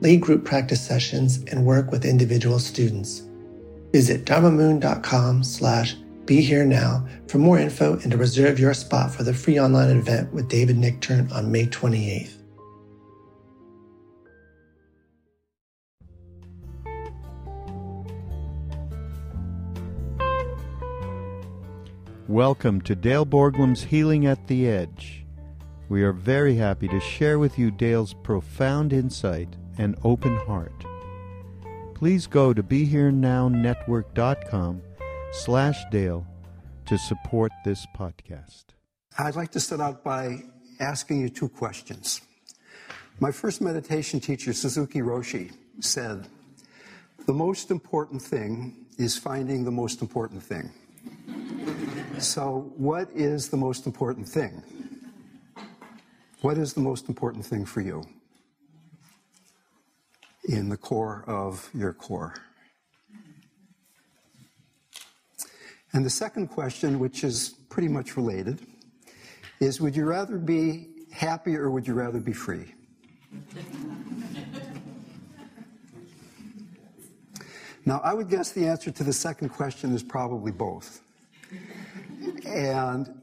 lead group practice sessions, and work with individual students. Visit dharmamoon.com/BeHereNow for more info and to reserve your spot for the free online event with David Nicktern on May 28th. Welcome to Dale Borglum's Healing at the Edge. We are very happy to share with you Dale's profound insight and open heart. Please go to BeHereNowNetwork.com/Dale to support this podcast. I'd like to start out by asking you two questions. My first meditation teacher, Suzuki Roshi, said, "The most important thing is finding the most important thing." So, what is the most important thing? What is the most important thing for you? In the core of your core. And the second question, which is pretty much related, is would you rather be happy or would you rather be free? Now, I would guess the answer to the second question is probably both. And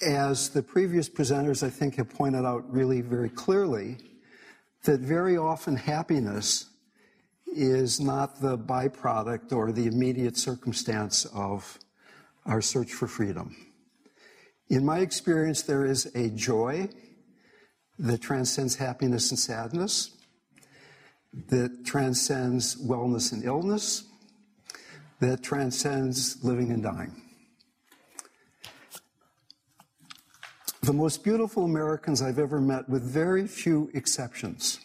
as the previous presenters, I think, have pointed out really very clearly, that very often happiness is not the byproduct or the immediate circumstance of our search for freedom. In my experience, there is a joy that transcends happiness and sadness, that transcends wellness and illness, that transcends living and dying. The most beautiful Americans I've ever met, with very few exceptions,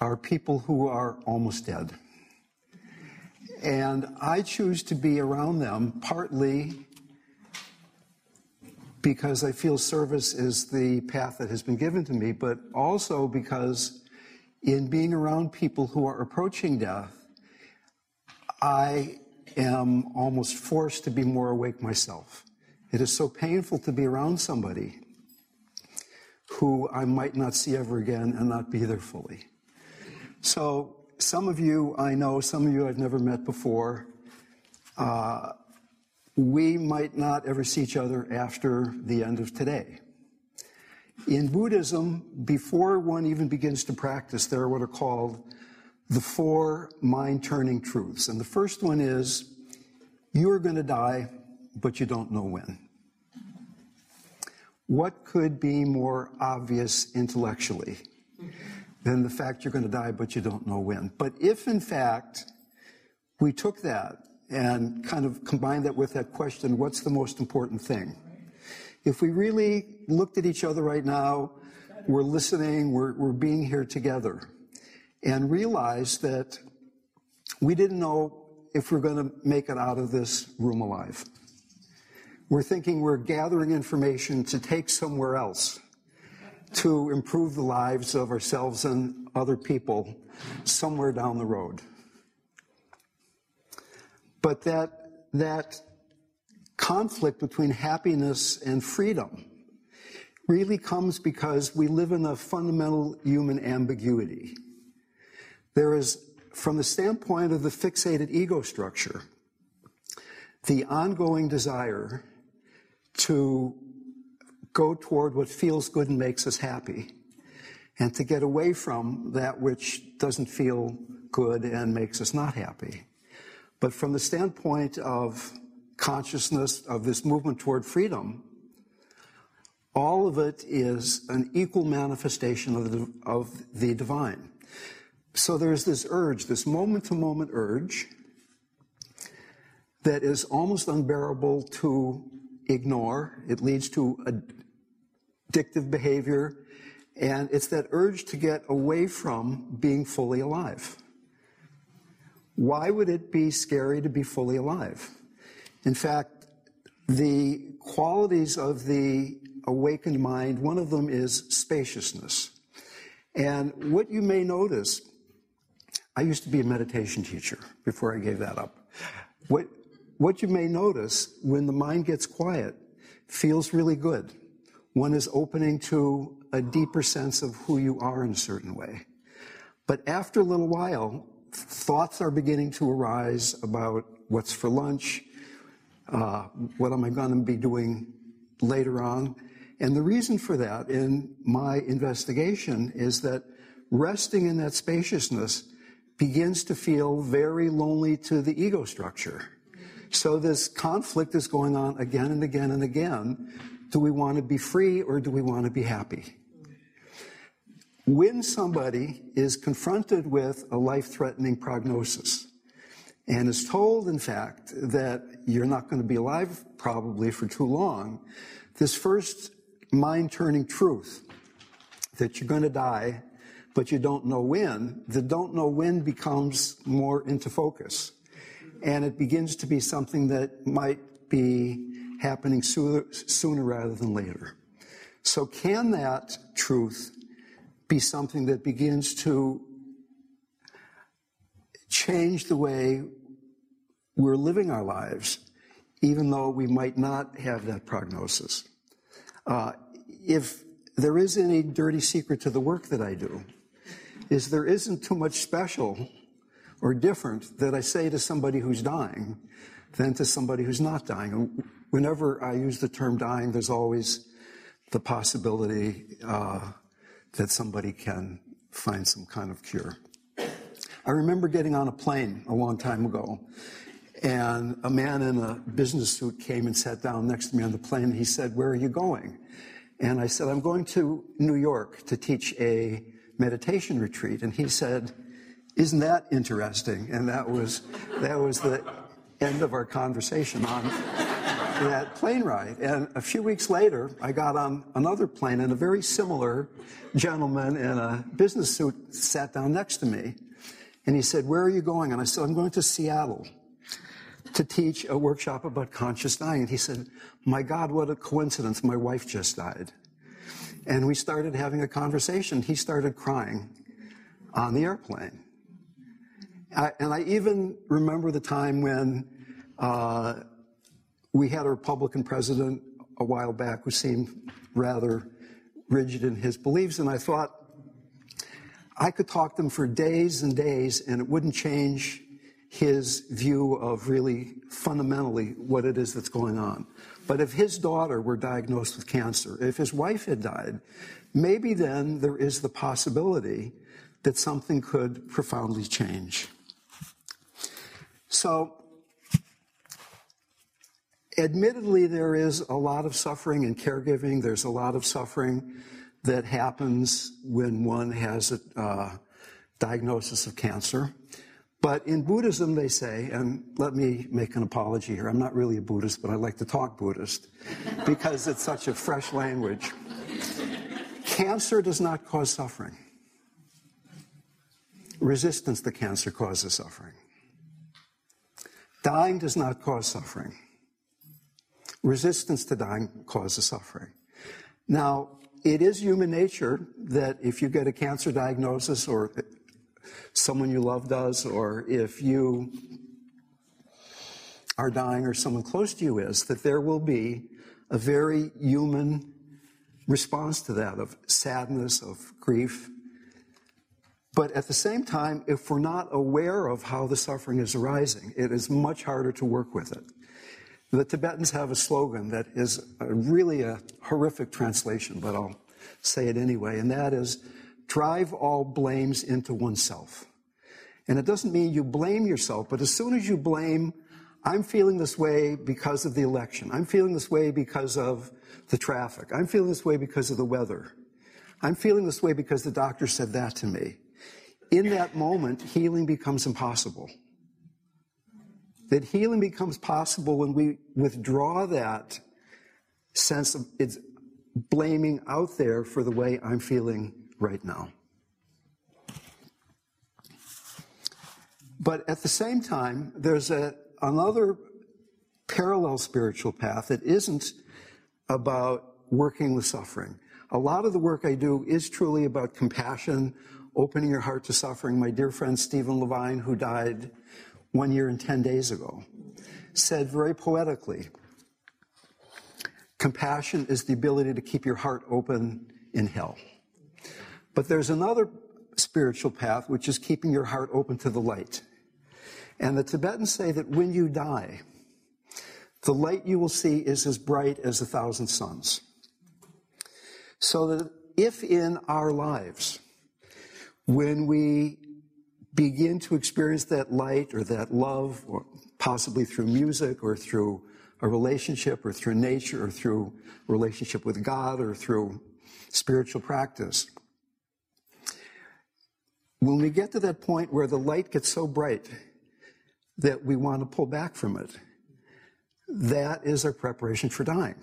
are people who are almost dead. And I choose to be around them partly because I feel service is the path that has been given to me, but also because in being around people who are approaching death, I am almost forced to be more awake myself. It is so painful to be around somebody who I might not see ever again and not be there fully. So some of you I know, some of you I've never met before. We might not ever see each other after the end of today. In Buddhism, before one even begins to practice, there are what are called the four mind-turning truths. And the first one is, you are going to die, but you don't know when. What could be more obvious intellectually than the fact you're going to die, but you don't know when? But if, in fact, we took that and kind of combined that with that question, what's the most important thing? If we really looked at each other right now, we're listening, we're being here together, and realize that we didn't know if we're going to make it out of this room alive. We're thinking we're gathering information to take somewhere else to improve the lives of ourselves and other people somewhere down the road. But that conflict between happiness and freedom really comes because we live in a fundamental human ambiguity. There is, from the standpoint of the fixated ego structure, the ongoing desire to go toward what feels good and makes us happy, and to get away from that which doesn't feel good and makes us not happy. But from the standpoint of consciousness, of this movement toward freedom, all of it is an equal manifestation of the divine. So there's this urge, this moment-to-moment urge, that is almost unbearable to ignore. It leads to addictive behavior, and it's that urge to get away from being fully alive. Why would it be scary to be fully alive? In fact, the qualities of the awakened mind, one of them is spaciousness. And what you may notice, I used to be a meditation teacher before I gave that up. What you may notice, when the mind gets quiet, feels really good. One is opening to a deeper sense of who you are in a certain way. But after a little while, thoughts are beginning to arise about what's for lunch, what am I going to be doing later on. And the reason for that, in my investigation, is that resting in that spaciousness begins to feel very lonely to the ego structure. So this conflict is going on again and again and again. Do we want to be free or do we want to be happy? When somebody is confronted with a life-threatening prognosis and is told, in fact, that you're not going to be alive probably for too long, this first mind-turning truth that you're going to die, but you don't know when, the don't know when becomes more into focus. And it begins to be something that might be happening sooner rather than later. So can that truth be something that begins to change the way we're living our lives, even though we might not have that prognosis? If there is any dirty secret to the work that I do, is there isn't too much special or different that I say to somebody who's dying than to somebody who's not dying. Whenever I use the term dying, there's always the possibility that somebody can find some kind of cure. I remember getting on a plane a long time ago, and a man in a business suit came and sat down next to me on the plane. He said, "Where are you going?" And I said, "I'm going to New York to teach a meditation retreat." And he said, "Isn't that interesting?" And that was the end of our conversation on that plane ride. And a few weeks later, I got on another plane, and a very similar gentleman in a business suit sat down next to me. And he said, "Where are you going?" And I said, "I'm going to Seattle to teach a workshop about conscious dying." And he said, "My God, what a coincidence. My wife just died." And we started having a conversation. He started crying on the airplane. I even remember the time when we had a Republican president a while back who seemed rather rigid in his beliefs, and I thought I could talk to him for days and days, and it wouldn't change his view of really fundamentally what it is that's going on. But if his daughter were diagnosed with cancer, if his wife had died, maybe then there is the possibility that something could profoundly change. So, admittedly, there is a lot of suffering in caregiving. There's a lot of suffering that happens when one has a diagnosis of cancer. But in Buddhism, they say, and let me make an apology here. I'm not really a Buddhist, but I like to talk Buddhist because it's such a fresh language. Cancer does not cause suffering. Resistance to cancer causes suffering. Dying does not cause suffering. Resistance to dying causes suffering. Now, it is human nature that if you get a cancer diagnosis or someone you love does, or if you are dying or someone close to you is, that there will be a very human response to that of sadness, of grief. But at the same time, if we're not aware of how the suffering is arising, it is much harder to work with it. The Tibetans have a slogan that is really a horrific translation, but I'll say it anyway, and that is, drive all blames into oneself. And it doesn't mean you blame yourself, but as soon as you blame, I'm feeling this way because of the election. I'm feeling this way because of the traffic. I'm feeling this way because of the weather. I'm feeling this way because the doctor said that to me. In that moment, healing becomes impossible. That healing becomes possible when we withdraw that sense of it's blaming out there for the way I'm feeling right now. But at the same time, there's another parallel spiritual path that isn't about working with suffering. A lot of the work I do is truly about compassion, opening your heart to suffering. My dear friend Stephen Levine, who died 1 year and 10 days ago, said very poetically, compassion is the ability to keep your heart open in hell. But there's another spiritual path, which is keeping your heart open to the light. And the Tibetans say that when you die, the light you will see is as bright as 1,000 suns. So that if in our lives, when we begin to experience that light or that love, or possibly through music or through a relationship or through nature or through relationship with God or through spiritual practice, when we get to that point where the light gets so bright that we want to pull back from it, that is our preparation for dying.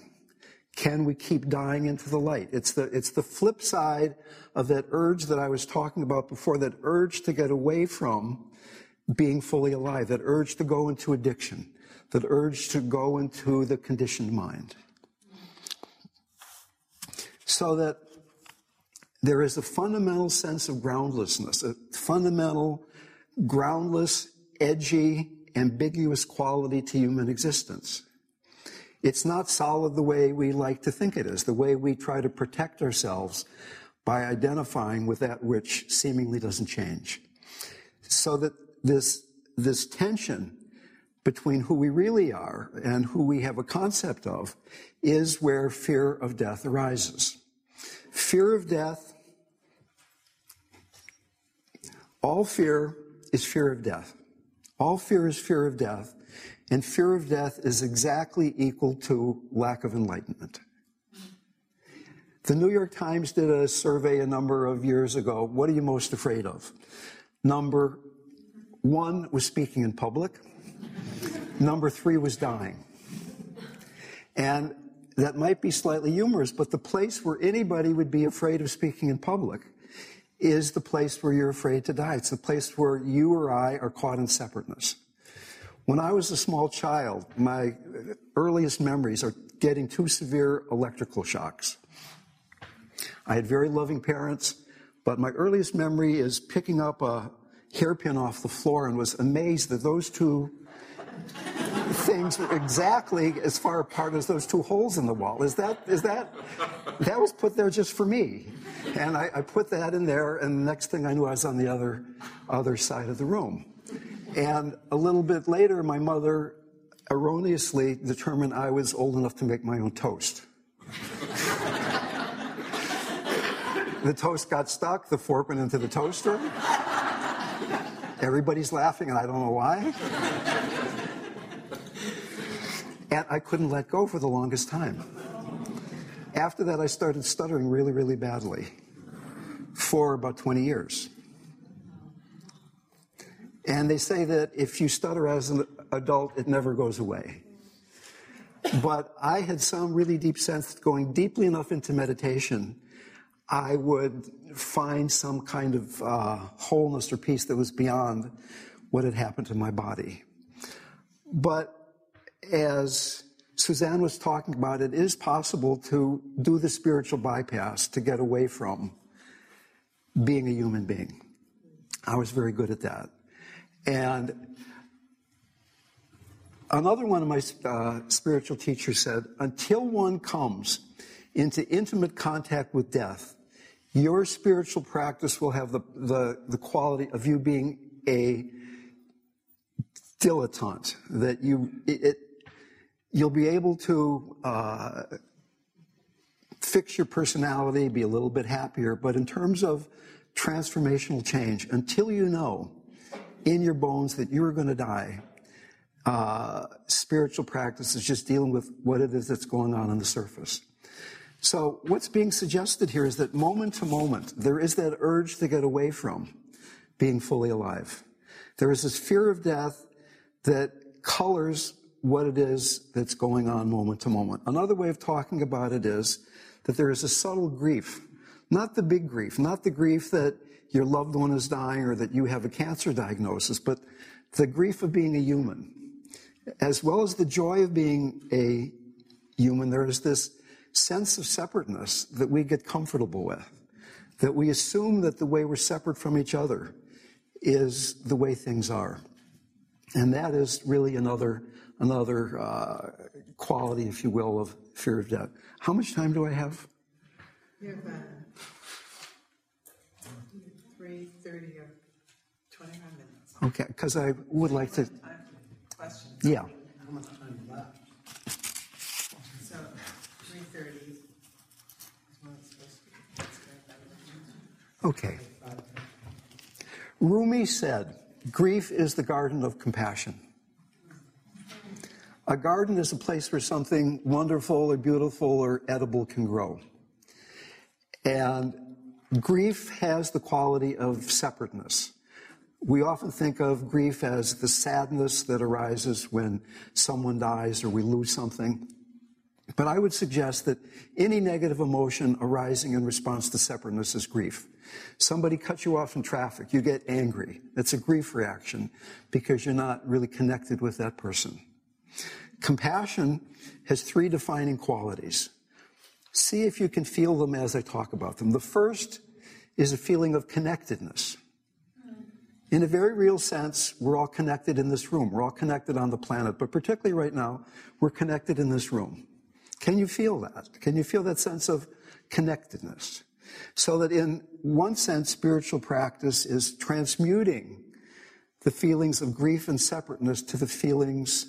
Can we keep dying into the light? It's the flip side of that urge that I was talking about before, that urge to get away from being fully alive, that urge to go into addiction, that urge to go into the conditioned mind. So that there is a fundamental sense of groundlessness, a fundamental groundless, edgy, ambiguous quality to human existence. It's not solid the way we like to think it is, the way we try to protect ourselves by identifying with that which seemingly doesn't change. So that this tension between who we really are and who we have a concept of is where fear of death arises. Fear of death, all fear is fear of death. All fear is fear of death, and fear of death is exactly equal to lack of enlightenment. The New York Times did a survey a number of years ago. What are you most afraid of? Number one was speaking in public. Number three was dying. And that might be slightly humorous, but the place where anybody would be afraid of speaking in public is the place where you're afraid to die. It's the place where you or I are caught in separateness. When I was a small child, my earliest memories are getting two severe electrical shocks. I had very loving parents, but my earliest memory is picking up a hairpin off the floor and was amazed that those two things were exactly as far apart as those two holes in the wall. That was put there just for me. And I put that in there, and the next thing I knew, I was on the other side of the room. And a little bit later, my mother erroneously determined I was old enough to make my own toast. The toast got stuck, the fork went into the toaster. Everybody's laughing, and I don't know why. And I couldn't let go for the longest time. After that, I started stuttering really, really badly for about 20 years. And they say that if you stutter as an adult, it never goes away. But I had some really deep sense that going deeply enough into meditation, I would find some kind of wholeness or peace that was beyond what had happened to my body. But as Suzanne was talking about, it is possible to do the spiritual bypass, to get away from being a human being. I was very good at that. And another one of my spiritual teachers said, until one comes into intimate contact with death, your spiritual practice will have the quality of you being a dilettante, that you'll be able to fix your personality, be a little bit happier. But in terms of transformational change, until you know in your bones that you are going to die, spiritual practice is just dealing with what it is that's going on the surface. So what's being suggested here is that moment to moment, there is that urge to get away from being fully alive. There is this fear of death that colors what it is that's going on moment to moment. Another way of talking about it is that there is a subtle grief, not the big grief, not the grief that your loved one is dying or that you have a cancer diagnosis, but the grief of being a human. As well as the joy of being a human, there is this sense of separateness that we get comfortable with, that we assume that the way we're separate from each other is the way things are. And that is really another quality, if you will, of fear of death. How much time do I have? You have 3:30 or 25 minutes. Okay, because I would like to... Questions? Yeah. How much time left? So, 3:30 is when it's supposed to be. Okay. Rumi said, grief is the garden of compassion. A garden is a place where something wonderful or beautiful or edible can grow. And grief has the quality of separateness. We often think of grief as the sadness that arises when someone dies or we lose something. But I would suggest that any negative emotion arising in response to separateness is grief. Somebody cuts you off in traffic, you get angry. That's a grief reaction because you're not really connected with that person. Compassion has three defining qualities. See if you can feel them as I talk about them. The first is a feeling of connectedness. In a very real sense, we're all connected in this room. We're all connected on the planet, but particularly right now, we're connected in this room. Can you feel that? Can you feel that sense of connectedness? So that in one sense, spiritual practice is transmuting the feelings of grief and separateness to the feelings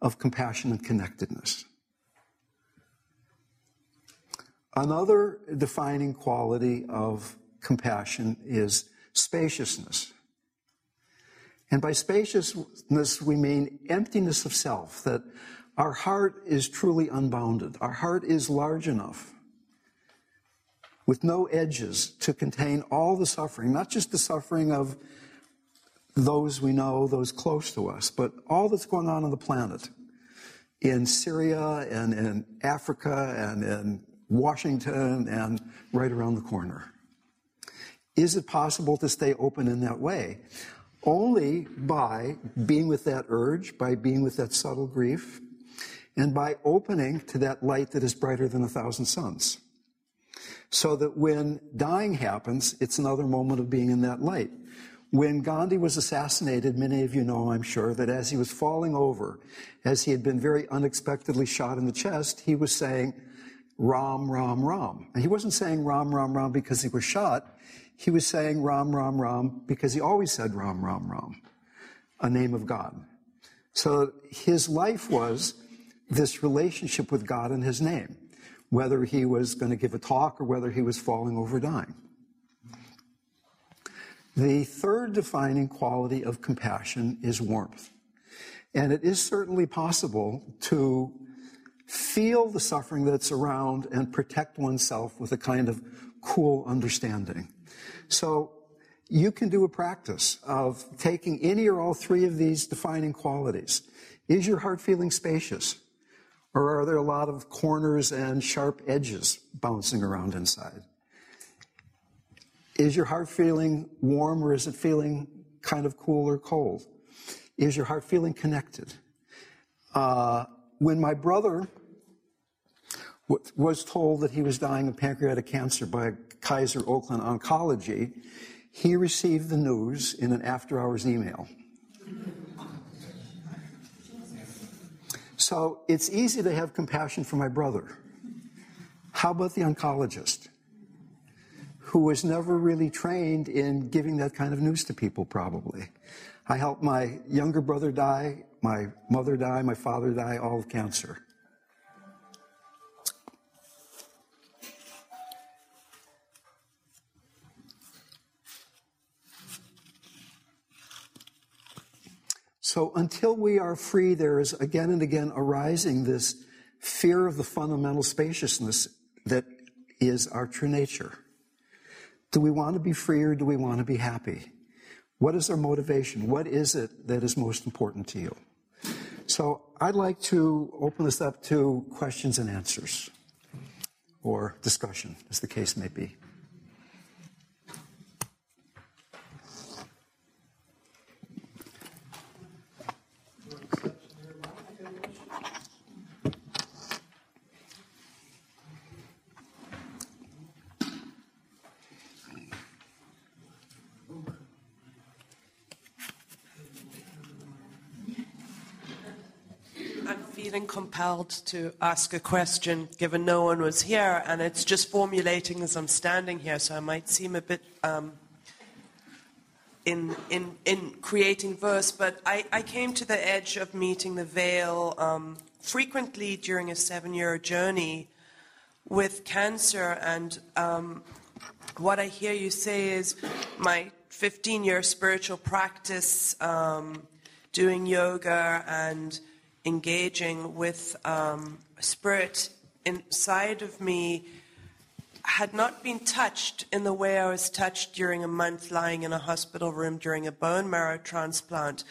of compassion and connectedness. Another defining quality of compassion is spaciousness. And by spaciousness, we mean emptiness of self, that our heart is truly unbounded. Our heart is large enough, with no edges, to contain all the suffering, not just the suffering of those we know, those close to us, but all that's going on the planet, in Syria and in Africa and in Washington and right around the corner. Is it possible to stay open in that way? Only by being with that urge, by being with that subtle grief, and by opening to that light that is brighter than 1,000 suns. So that when dying happens, it's another moment of being in that light. When Gandhi was assassinated, many of you know, I'm sure, that as he was falling over, as he had been very unexpectedly shot in the chest, he was saying, Ram, Ram, Ram. And he wasn't saying Ram, Ram, Ram because he was shot. He was saying Ram, Ram, Ram because he always said Ram, Ram, Ram, a name of God. So his life was this relationship with God and his name, whether he was going to give a talk or whether he was falling over dying. The third defining quality of compassion is warmth. And it is certainly possible to feel the suffering that's around and protect oneself with a kind of cool understanding. So you can do a practice of taking any or all three of these defining qualities. Is your heart feeling spacious? Or are there a lot of corners and sharp edges bouncing around inside? Is your heart feeling warm, or is it feeling kind of cool or cold? Is your heart feeling connected? When my brother was told that he was dying of pancreatic cancer by Kaiser Oakland Oncology, he received the news in an after-hours email. So it's easy to have compassion for my brother. How about the oncologist, who was never really trained in giving that kind of news to people, probably? I helped my younger brother die, my mother die, my father die, all of cancer. So until we are free, there is again and again arising this fear of the fundamental spaciousness that is our true nature. Do we want to be free, or do we want to be happy? What is our motivation? What is it that is most important to you? So I'd like to open this up to questions and answers, or discussion, as the case may be. Feeling compelled to ask a question, given no one was here, and it's just formulating as I'm standing here, so I might seem a bit in creating verse, but I came to the edge of meeting the veil frequently during a 7-year journey with cancer, and what I hear you say is my 15-year spiritual practice, doing yoga and engaging with spirit inside of me, had not been touched in the way I was touched during a month lying in a hospital room during a bone marrow transplant.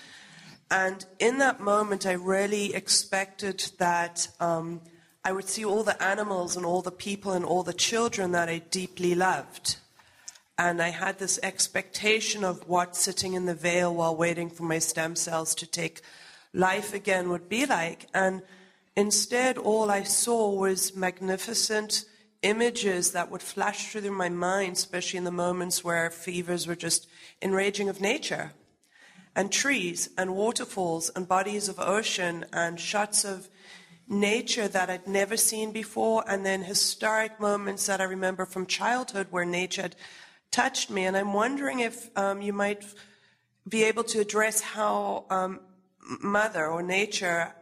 And in that moment, I really expected that I would see all the animals and all the people and all the children that I deeply loved. And I had this expectation of what sitting in the veil while waiting for my stem cells to take life again would be like, and instead all I saw was magnificent images that would flash through my mind, especially in the moments where fevers were just enraging, of nature and trees and waterfalls and bodies of ocean and shots of nature that I'd never seen before, and then historic moments that I remember from childhood where nature had touched me. And I'm wondering if you might be able to address how Mother or nature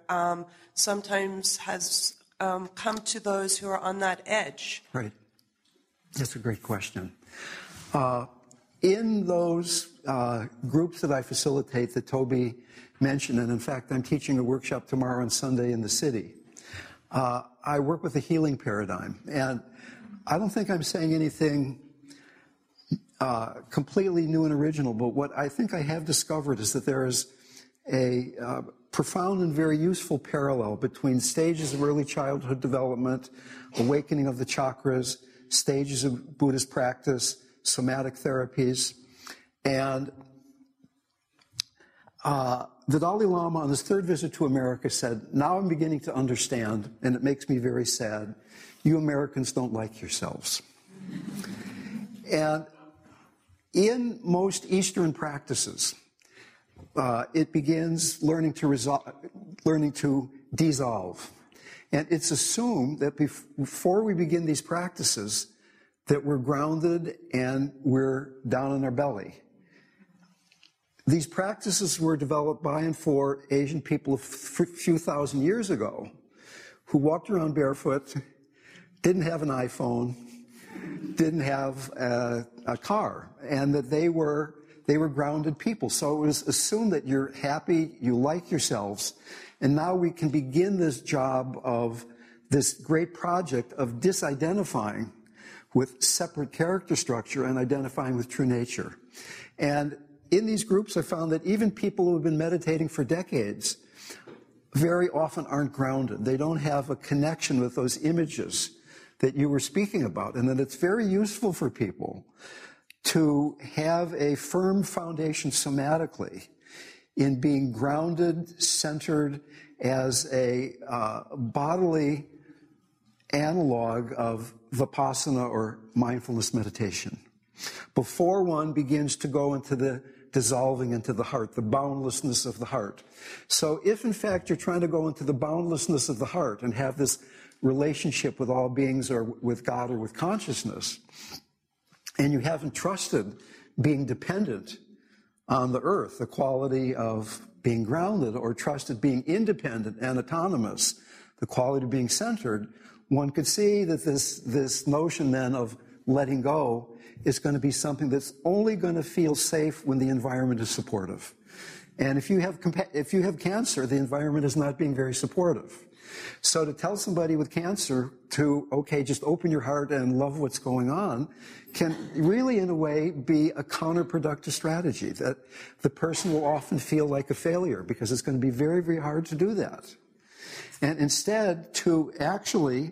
sometimes has come to those who are on that edge. Right. That's a great question. In those groups that I facilitate that Toby mentioned, and in fact I'm teaching a workshop tomorrow and Sunday in the city, I work with the healing paradigm. And I don't think I'm saying anything completely new and original, but what I think I have discovered is that there is a profound and very useful parallel between stages of early childhood development, awakening of the chakras, stages of Buddhist practice, somatic therapies. And the Dalai Lama on his third visit to America said, "Now I'm beginning to understand, and it makes me very sad, you Americans don't like yourselves." And in most Eastern practices, it begins learning to dissolve. And it's assumed that before we begin these practices that we're grounded and we're down on our belly. These practices were developed by and for Asian people a few thousand years ago who walked around barefoot, didn't have an iPhone, didn't have a car, and that they were grounded people. So it was assumed that you're happy, you like yourselves, and now we can begin this job of this great project of disidentifying with separate character structure and identifying with true nature. And in these groups, I found that even people who have been meditating for decades very often aren't grounded. They don't have a connection with those images that you were speaking about, and that it's very useful for people to have a firm foundation somatically in being grounded, centered as a bodily analog of vipassana or mindfulness meditation, before one begins to go into the dissolving into the heart, the boundlessness of the heart. So if in fact you're trying to go into the boundlessness of the heart and have this relationship with all beings or with God or with consciousness, and you haven't trusted being dependent on the earth, the quality of being grounded, or trusted being independent and autonomous, the quality of being centered, one could see that this notion then of letting go is going to be something that's only going to feel safe when the environment is supportive. And if you have cancer, the environment is not being very supportive. So to tell somebody with cancer to, okay, just open your heart and love what's going on, can really, in a way, be a counterproductive strategy, that the person will often feel like a failure because it's going to be very, very hard to do that. And instead, to actually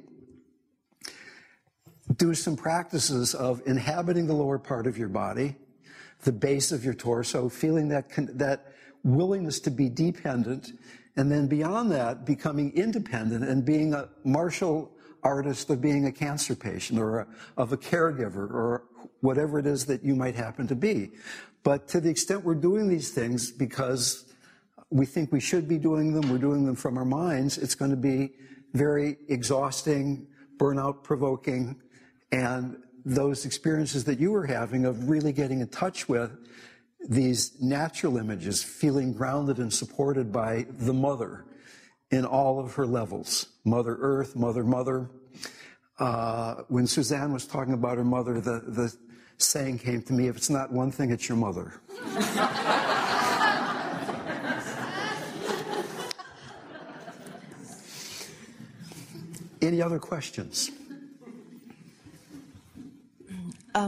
do some practices of inhabiting the lower part of your body, the base of your torso, feeling that willingness to be dependent, and then beyond that, becoming independent and being a martial artist of being a cancer patient or of a caregiver or whatever it is that you might happen to be. But to the extent we're doing these things because we think we should be doing them, we're doing them from our minds, it's going to be very exhausting, burnout-provoking, and those experiences that you were having of really getting in touch with these natural images, feeling grounded and supported by the mother in all of her levels, Mother Earth, Mother. When Suzanne was talking about her mother, the saying came to me, if it's not one thing, it's your mother. Any other questions?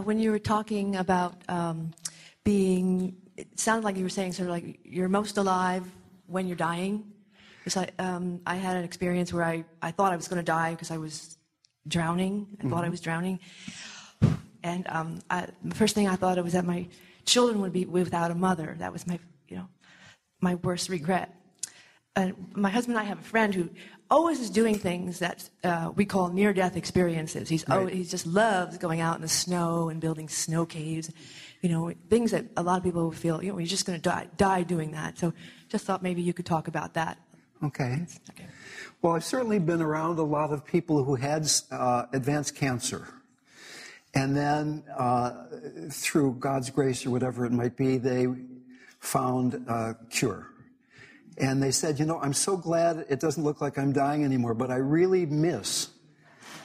When you were talking about it sounded like you were saying sort of like you're most alive when you're dying. It's like, I had an experience where I thought I was going to die because I was drowning. I thought I was drowning. And the first thing I thought of was that my children would be without a mother. That was my worst regret. And my husband and I have a friend who always is doing things that we call near-death experiences. He just loves going out in the snow and building snow caves, things that a lot of people feel, you're just going to die doing that. So just thought maybe you could talk about that. Okay. Well, I've certainly been around a lot of people who had advanced cancer. And then through God's grace or whatever it might be, they found a cure. And they said, I'm so glad it doesn't look like I'm dying anymore, but I really miss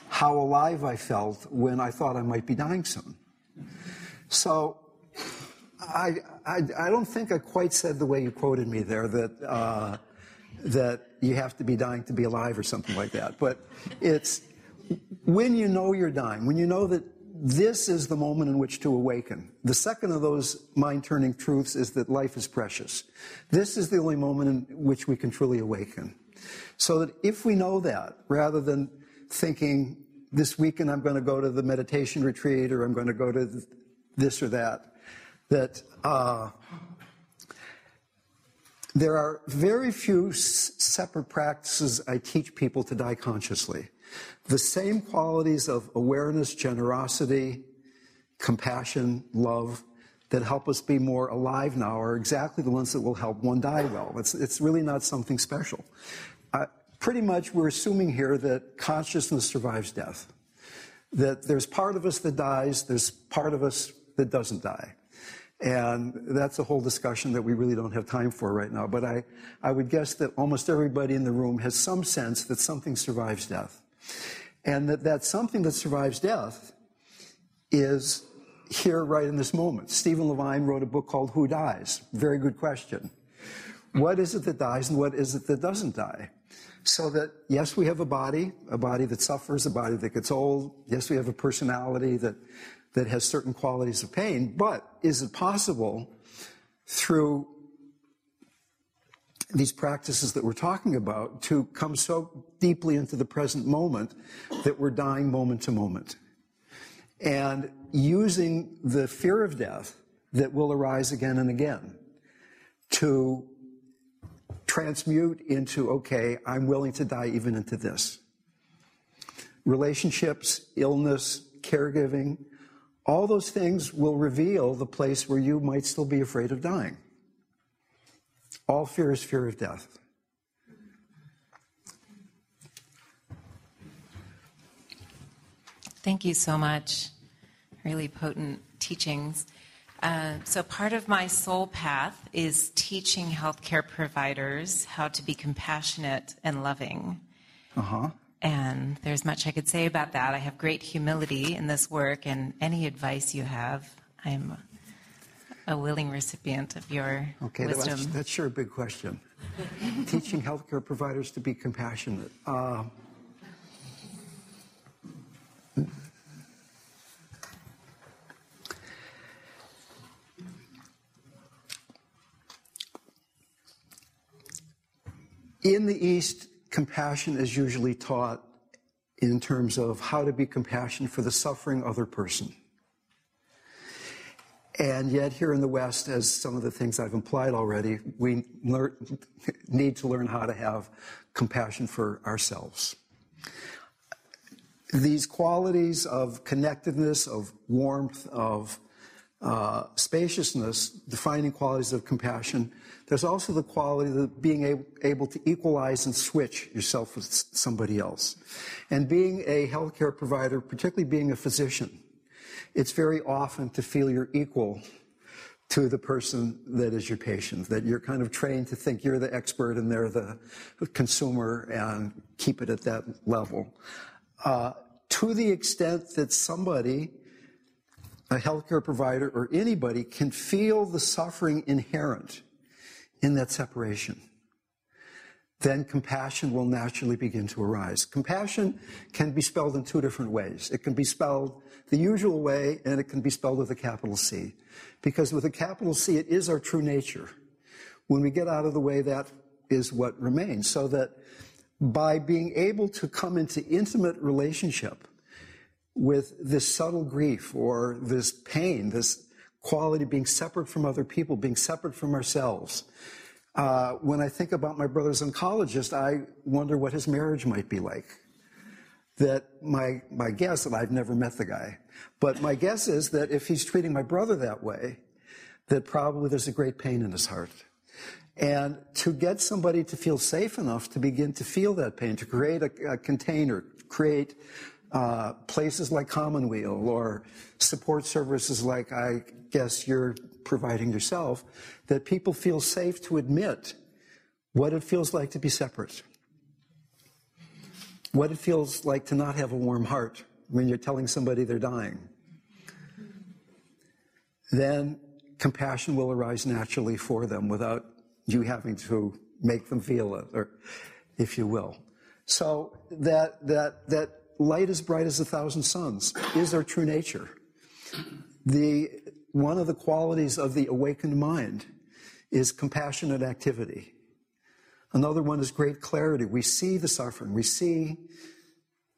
how alive I felt when I thought I might be dying soon. So I don't think I quite said the way you quoted me there, that you have to be dying to be alive or something like that. But it's when you know you're dying, when you know that this is the moment in which to awaken. The second of those mind-turning truths is that life is precious. This is the only moment in which we can truly awaken. So that if we know that, rather than thinking, this weekend I'm going to go to the meditation retreat or I'm going to go to this or that, there are very few separate practices I teach people to die consciously. The same qualities of awareness, generosity, compassion, love that help us be more alive now are exactly the ones that will help one die well. It's really not something special. Pretty much we're assuming here that consciousness survives death, that there's part of us that dies, there's part of us that doesn't die. And that's a whole discussion that we really don't have time for right now. But I would guess that almost everybody in the room has some sense that something survives death. And that something that survives death is here right in this moment. Stephen Levine wrote a book called Who Dies? Very good question. What is it that dies and what is it that doesn't die? So that, yes, we have a body that suffers, a body that gets old. Yes, we have a personality that has certain qualities of pain. But is it possible through these practices that we're talking about to come so deeply into the present moment that we're dying moment to moment? And using the fear of death that will arise again and again to transmute into, okay, I'm willing to die even into this. Relationships, illness, caregiving, all those things will reveal the place where you might still be afraid of dying. All fear is fear of death. Thank you so much. Really potent teachings. So part of my soul path is teaching healthcare providers how to be compassionate and loving. Uh-huh. And there's much I could say about that. I have great humility in this work, and any advice you have, I'm a willing recipient of your wisdom. That's sure a big question. Teaching healthcare providers to be compassionate. In the East, compassion is usually taught in terms of how to be compassionate for the suffering other person. And yet here in the West, as some of the things I've implied already, we need to learn how to have compassion for ourselves. These qualities of connectedness, of warmth, of spaciousness, defining qualities of compassion. There's also the quality of being able to equalize and switch yourself with somebody else. And being a healthcare provider, particularly being a physician, it's very often to feel you're equal to the person that is your patient, that you're kind of trained to think you're the expert and they're the consumer and keep it at that level. To the extent that somebody, a healthcare provider or anybody, can feel the suffering inherent in that separation, then compassion will naturally begin to arise. Compassion can be spelled in two different ways. It can be spelled the usual way, and it can be spelled with a capital C. Because with a capital C, it is our true nature. When we get out of the way, that is what remains. So that by being able to come into intimate relationship with this subtle grief or this pain, this quality of being separate from other people, being separate from ourselves. When I think about my brother's oncologist, I wonder what his marriage might be like. That my guess, and I've never met the guy, but my guess is that if he's treating my brother that way, that probably there's a great pain in his heart. And to get somebody to feel safe enough to begin to feel that pain, to create a container, create places like Commonweal or support services like I guess you're providing yourself, that people feel safe to admit what it feels like to be separate, what it feels like to not have a warm heart when you're telling somebody they're dying. Then compassion will arise naturally for them without you having to make them feel it, or if you will. So that light as bright as a thousand suns is our true nature. One of the qualities of the awakened mind is compassionate activity. Another one is great clarity. We see the suffering. We see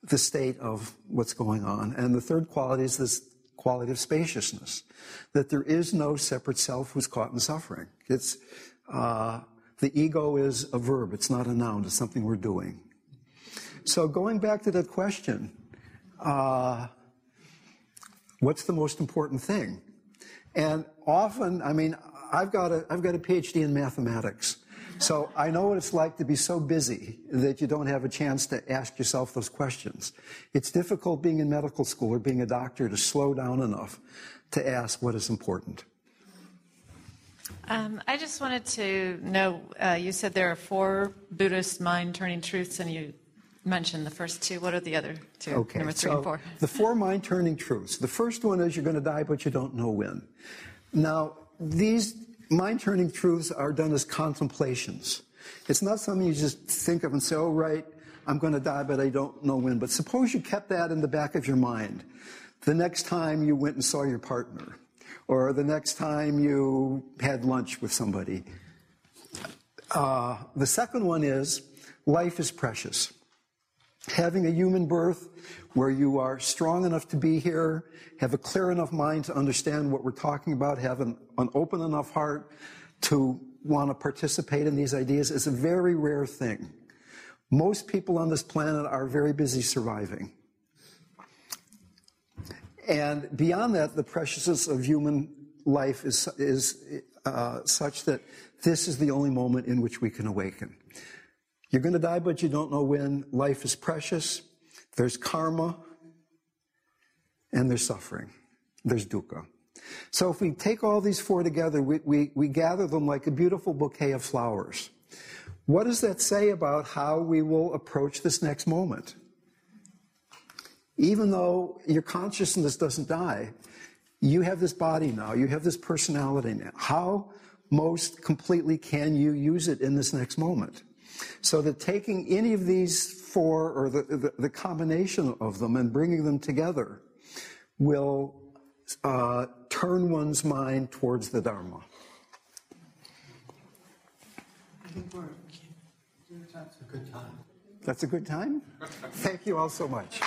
the state of what's going on. And the third quality is this quality of spaciousness, that there is no separate self who's caught in suffering. It's the ego is a verb. It's not a noun. It's something we're doing. So going back to that question, what's the most important thing? And often, I mean, I've got a PhD in mathematics, so I know what it's like to be so busy that you don't have a chance to ask yourself those questions. It's difficult being in medical school or being a doctor to slow down enough to ask what is important. I just wanted to know, you said there are four Buddhist mind-turning truths, and you mentioned the first two. What are the other two? Okay, number three and four. The four mind-turning truths. The first one is you're going to die, but you don't know when. Now, these mind-turning truths are done as contemplations. It's not something you just think of and say, oh, right, I'm going to die, but I don't know when. But suppose you kept that in the back of your mind the next time you went and saw your partner, or the next time you had lunch with somebody. The second one is life is precious. Having a human birth where you are strong enough to be here, have a clear enough mind to understand what we're talking about, have an open enough heart to want to participate in these ideas is a very rare thing. Most people on this planet are very busy surviving. And beyond that, the preciousness of human life is such that this is the only moment in which we can awaken. You're going to die, but you don't know when. Life is precious. There's karma, and there's suffering. There's dukkha. So if we take all these four together, we gather them like a beautiful bouquet of flowers. What does that say about how we will approach this next moment? Even though your consciousness doesn't die, you have this body now. You have this personality now. How most completely can you use it in this next moment? So that taking any of these four, or the combination of them, and bringing them together will turn one's mind towards the Dharma. I think we're that's a good time. That's a good time? Thank you all so much.